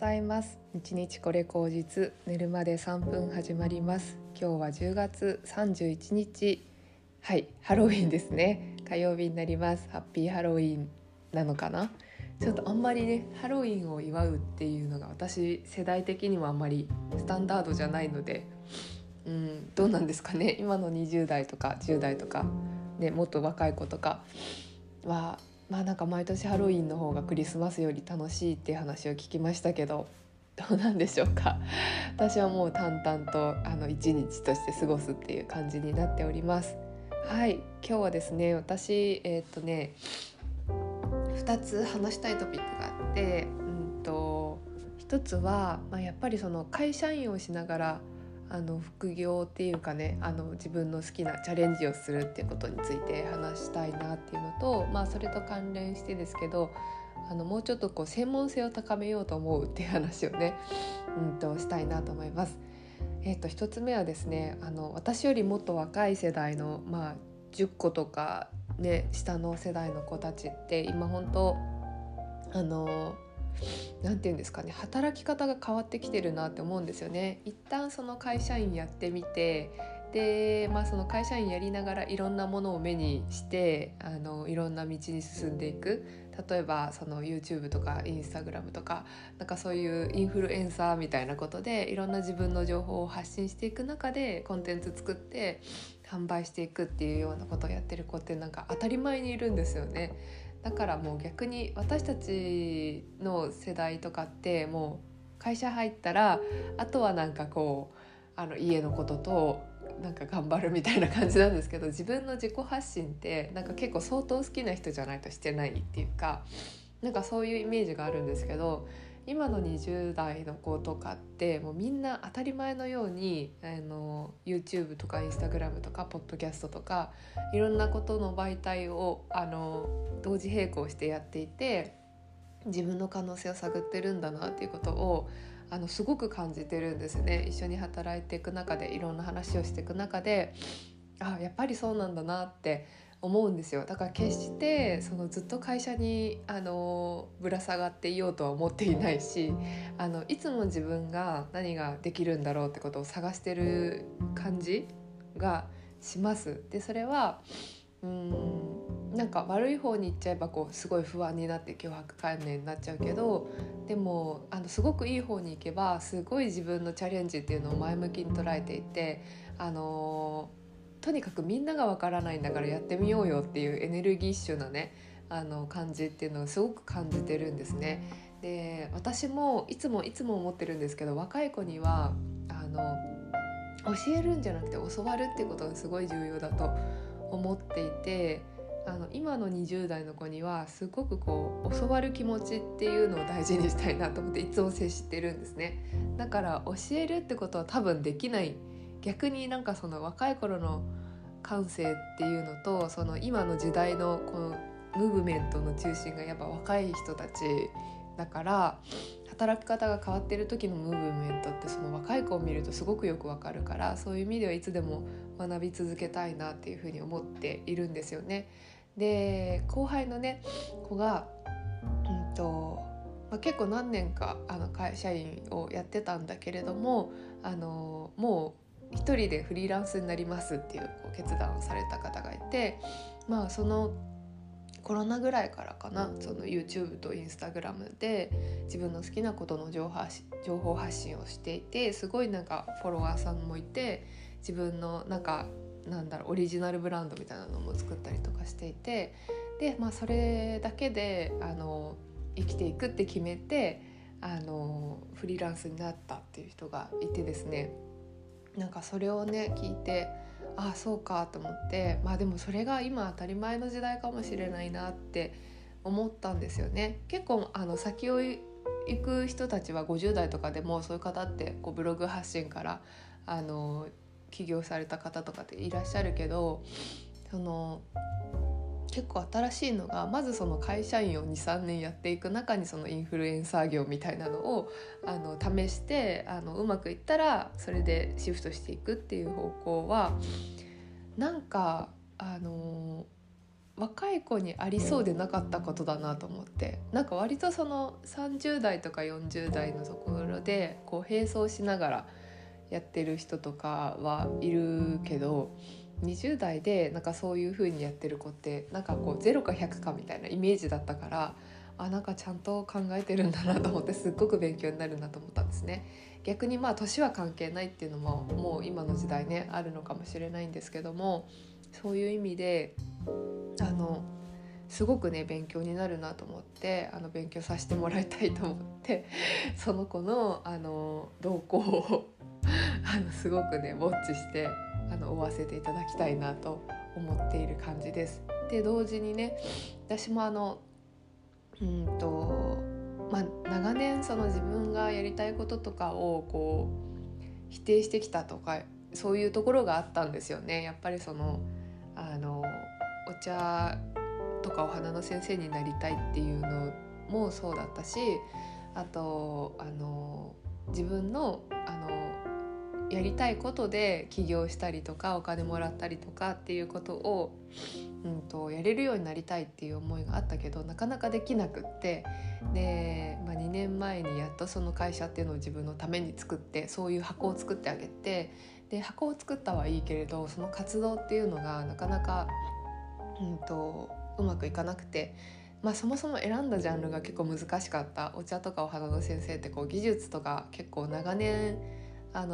ざいます。1日これ口実、寝るまで3分始まります。今日は10月31日、はい、ハロウィンですね。火曜日になります。ハッピーハロウィンなのかな。ちょっとあんまりね、ハロウィンを祝うっていうのが私世代的にはあんまりスタンダードじゃないので、どうなんですかね。今の20代とか10代とか、ね、もっと若い子とかはまあなんか毎年ハロウィンの方がクリスマスより楽しいっていう話を聞きましたけど、どうなんでしょうか。私はもう淡々と一日として過ごすっていう感じになっております。はい、今日はですね、私2つ話したいトピックがあって、1つは、やっぱりその会社員をしながら副業っていうかね、自分の好きなチャレンジをするっていうことについて話したいなっていうのと、それと関連してですけど、もうちょっとこう専門性を高めようと思うっていう話をね、したいなと思います。1つ目はですね、私よりもっと若い世代の、10個とか、ね、下の世代の子たちって今本当なんていうんですかね、働き方が変わってきてるなって思うんですよね。一旦その会社員やってみて、で、その会社員やりながらいろんなものを目にしていろんな道に進んでいく。例えばその YouTube とか Instagram とか、なんかそういうインフルエンサーみたいなことでいろんな自分の情報を発信していく中でコンテンツ作って販売していくっていうようなことをやってる子って、なんか当たり前にいるんですよね。だからもう逆に私たちの世代とかって、もう会社入ったらあとはなんかこう家のこととなんか頑張るみたいな感じなんですけど、自分の自己発信ってなんか結構相当好きな人じゃないとしてないっていうか、なんかそういうイメージがあるんですけど、今の20代の子とかってもうみんな当たり前のようにYouTube とか Instagram とか Podcast とかいろんなことの媒体を同時並行してやっていて、自分の可能性を探ってるんだなっていうことをすごく感じてるんですね。一緒に働いていく中でいろんな話をしていく中で、やっぱりそうなんだなって思うんですよ。だから決してそのずっと会社にぶら下がっていようとは思っていないし、いつも自分が何ができるんだろうってことを探してる感じがします。でそれはなんか悪い方に行っちゃえばこうすごい不安になって強迫観念になっちゃうけど、でもすごくいい方に行けばすごい自分のチャレンジっていうのを前向きに捉えていて、とにかくみんながわからないんだからやってみようよっていうエネルギッシュなね、感じっていうのをすごく感じてるんですね。で私もいつも思ってるんですけど、若い子には教えるんじゃなくて教わるっていうことがすごい重要だと思っていて、今の20代の子にはすごくこう教わる気持ちっていうのを大事にしたいなと思っていつも接してるんですね。だから教えるってことは多分できない、逆になんかその若い頃の感性っていうのと、その今の時代のこのムーブメントの中心がやっぱ若い人たちだから、働き方が変わってる時のムーブメントってその若い子を見るとすごくよくわかるから、そういう意味ではいつでも学び続けたいなっていうふうに思っているんですよね。で後輩のね子が、結構何年か会社員をやってたんだけれども、もう一人でフリーランスになりますっていう決断をされた方がいて、そのコロナぐらいからかな、その YouTube と Instagram で自分の好きなことの情報発信をしていて、すごいなんかフォロワーさんもいて、自分のオリジナルブランドみたいなのも作ったりとかしていて、で、それだけで生きていくって決めてフリーランスになったっていう人がいてですね、なんかそれをね聞いて、ああそうかと思って、でもそれが今当たり前の時代かもしれないなって思ったんですよね。結構先を行く人たちは50代とかでもそういう方ってこうブログ発信から起業された方とかっていらっしゃるけど、結構新しいのが、まずその会社員を 2,3 年やっていく中にそのインフルエンサー業みたいなのを試してうまくいったらそれでシフトしていくっていう方向は、なんか若い子にありそうでなかったことだなと思って、なんか割とその30代とか40代のところでこう並走しながらやってる人とかはいるけど、20代でなんかそういう風にやってる子ってなんかこう0か100かみたいなイメージだったから、あ、なんかちゃんと考えてるんだなと思って、すっごく勉強になるなと思ったんですね。逆にまあ年は関係ないっていうのももう今の時代ねあるのかもしれないんですけども、そういう意味ですごくね勉強になるなと思って、勉強させてもらいたいと思ってその子の、動向をすごくねウォッチして追わせていただきたいなと思っている感じです。で同時にね、私も長年その自分がやりたいこととかをこう否定してきたとか、そういうところがあったんですよね。やっぱりそのお茶とかお花の先生になりたいっていうのもそうだったし、あと自分のやりたいことで起業したりとかお金もらったりとかっていうことをやれるようになりたいっていう思いがあったけど、なかなかできなくって、で、2年前にやっとその会社っていうのを自分のために作って、そういう箱を作ってあげて、で箱を作ったはいいけれど、その活動っていうのがなかなか、うまくいかなくて、そもそも選んだジャンルが結構難しかった。お茶とかお花の先生ってこう技術とか結構長年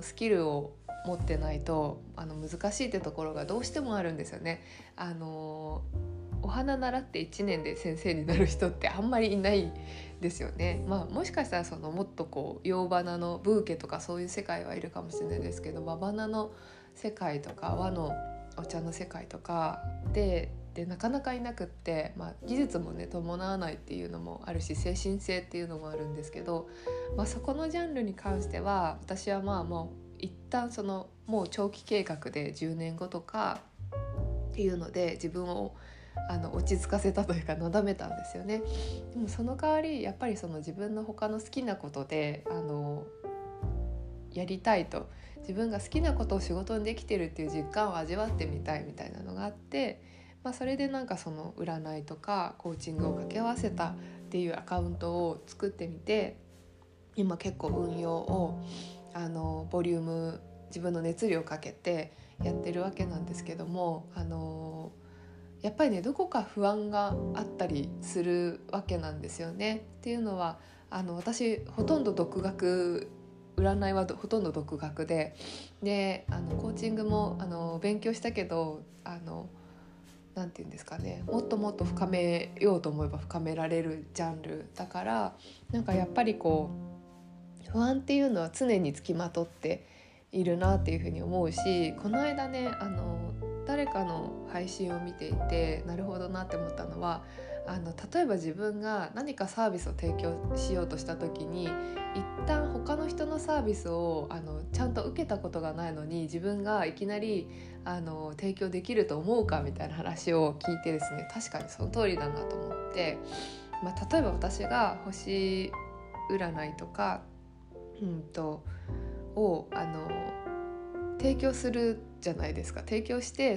スキルを持ってないと難しいってところがどうしてもあるんですよね。お花習って1年で先生になる人ってあんまりいないですよね。もしかしたらそのもっとこう洋花のブーケとかそういう世界はいるかもしれないですけど、和花の世界とか和のお茶の世界とかでなかなかいなくって、技術もね伴わないっていうのもあるし、精神性っていうのもあるんですけど、そこのジャンルに関しては私はもう一旦そのもう長期計画で10年後とかっていうので自分を落ち着かせたというか、なだめたんですよね。でもその代わりやっぱりその自分の他の好きなことでやりたいと、自分が好きなことを仕事にできてるっていう実感を味わってみたいみたいなのがあって。それでなんかその占いとかコーチングを掛け合わせたっていうアカウントを作ってみて、今結構運用をボリューム自分の熱量かけてやってるわけなんですけども、やっぱりねどこか不安があったりするわけなんですよね。っていうのは私ほとんど独学、占いはほとんど独学でコーチングも勉強したけどなんていうんですかね、もっともっと深めようと思えば深められるジャンルだから、なんかやっぱりこう不安っていうのは常につきまとっているなっていうふうに思うし、この間ね誰かの配信を見ていてなるほどなって思ったのは、例えば自分が何かサービスを提供しようとした時に、一旦他の人のサービスをちゃんと受けたことがないのに自分がいきなり提供できると思うかみたいな話を聞いてですね、確かにその通りだなと思って、例えば私が星占いとかを提供するじゃないですか。提供して例え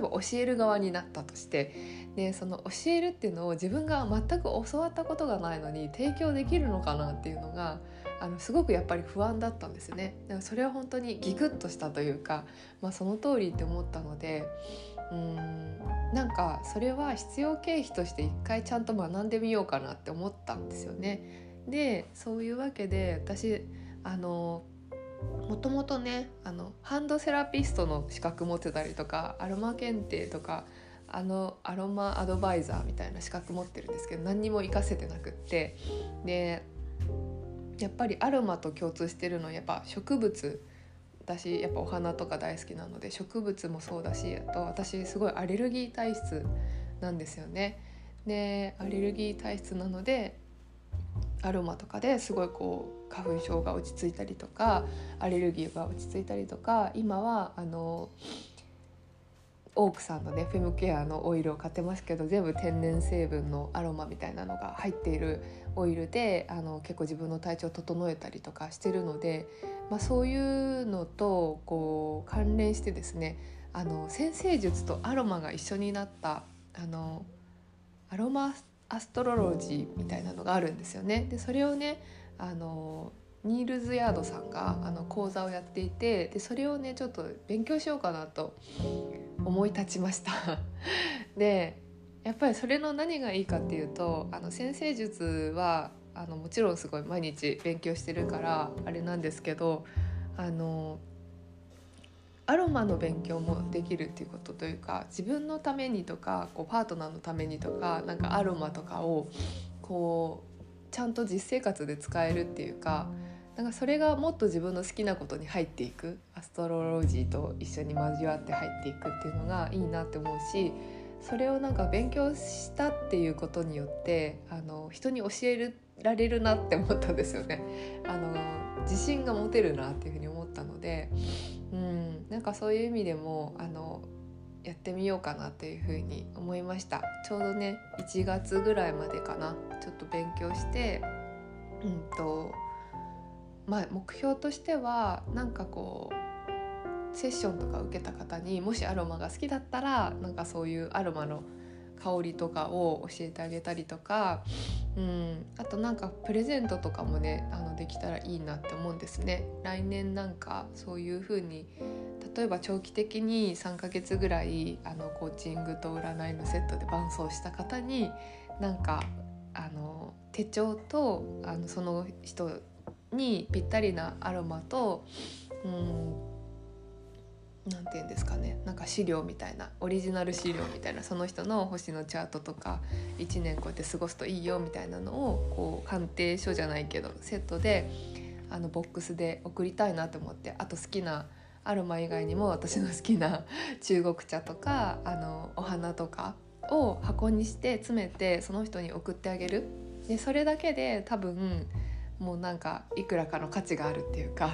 ば教える側になったとして、でその教えるっていうのを自分が全く教わったことがないのに提供できるのかなっていうのがすごくやっぱり不安だったんですね。だからそれは本当にギクッとしたというか、その通りって思ったので、なんかそれは必要経費として一回ちゃんと学んでみようかなって思ったんですよね。でそういうわけで私もともとねハンドセラピストの資格持ってたりとか、アロマ検定とかアロマアドバイザーみたいな資格持ってるんですけど、何にも活かせてなくって、でやっぱりアロマと共通してるのはやっぱ植物だし、やっぱお花とか大好きなので植物もそうだし、あと私すごいアレルギー体質なんですよね。でアレルギー体質なのでアロマとかですごいこう花粉症が落ち着いたりとかアレルギーが落ち着いたりとか、今はオークさんのねフェムケアのオイルを買ってますけど、全部天然成分のアロマみたいなのが入っているオイルで結構自分の体調を整えたりとかしてるので、そういうのとこう関連してですね、占星術とアロマが一緒になったアロマアストロロジーみたいなのがあるんですよね。でそれをねニールズヤードさんが講座をやっていて、でそれをねちょっと勉強しようかなと思い立ちましたでやっぱりそれの何がいいかっていうと、占星術はもちろんすごい毎日勉強してるからあれなんですけど、アロマの勉強もできるっていうことというか、自分のためにとかこうパートナーのためにとか、なんかアロマとかをこうちゃんと実生活で使えるっていうか、なんかそれがもっと自分の好きなことに入っていく、アストロロジーと一緒に交わって入っていくっていうのがいいなって思うし、それをなんか勉強したっていうことによって人に教えられるなって思ったんですよね。自信が持てるなっていうふうに思ったので、なんかそういう意味でもやってみようかなというふうに思いました。ちょうどね1月ぐらいまでかな、ちょっと勉強して、目標としてはなんかこうセッションとか受けた方にもしアロマが好きだったら、なんかそういうアロマの香りとかを教えてあげたりとか、あとなんかプレゼントとかもねできたらいいなって思うんですね。来年なんかそういう風に、例えば長期的に3ヶ月ぐらいコーチングと占いのセットで伴走した方に、なんか手帳とその人にぴったりなアロマとなんていうんですかね、なんか資料みたいな、オリジナル資料みたいな、その人の星のチャートとか1年こうやって過ごすといいよみたいなのをこう鑑定書じゃないけどセットでボックスで送りたいなと思って、あと好きなアロマ以外にも私の好きな中国茶とかお花とかを箱にして詰めてその人に送ってあげる。でそれだけで多分もうなんかいくらかの価値があるっていうか、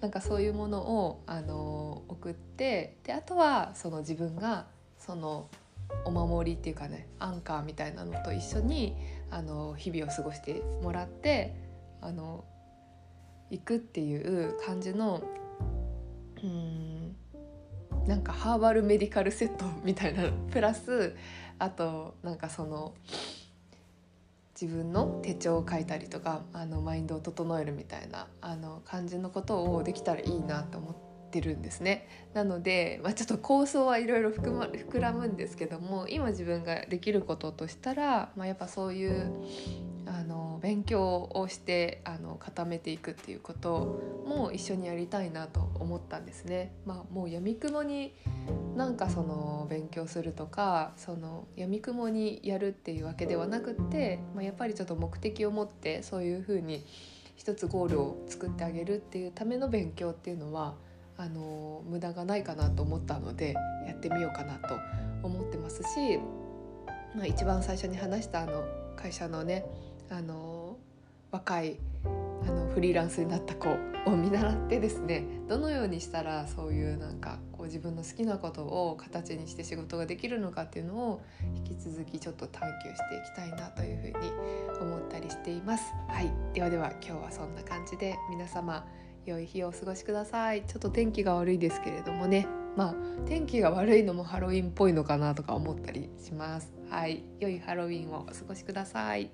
なんかそういうものを送って、であとはその自分がそのお守りっていうかね、アンカーみたいなのと一緒に日々を過ごしてもらっていくっていう感じのなんかハーバルメディカルセットみたいなのプラス、あとなんかその自分の手帳を書いたりとかマインドを整えるみたいな感じのことをできたらいいなと思ってるんですね。なので、ちょっと構想はいろいろ膨らむんですけども、今自分ができることとしたら、やっぱそういう勉強をして固めていくっていうことも一緒にやりたいなと思ったんですね。もう闇雲になんかその勉強するとか、その闇雲にやるっていうわけではなくって、やっぱりちょっと目的を持ってそういうふうに一つゴールを作ってあげるっていうための勉強っていうのは無駄がないかなと思ったので、やってみようかなと思ってますし、一番最初に話した会社のね若いフリーランスになった子を見習ってですね、どのようにしたらそういうなんかこう自分の好きなことを形にして仕事ができるのかっていうのを引き続きちょっと探求していきたいなというふうに思ったりしています。ではでは今日はそんな感じで、皆様良い日をお過ごしください。ちょっと天気が悪いですけれどもね、天気が悪いのもハロウィンっぽいのかなとか思ったりします。良いハロウィンをお過ごしください。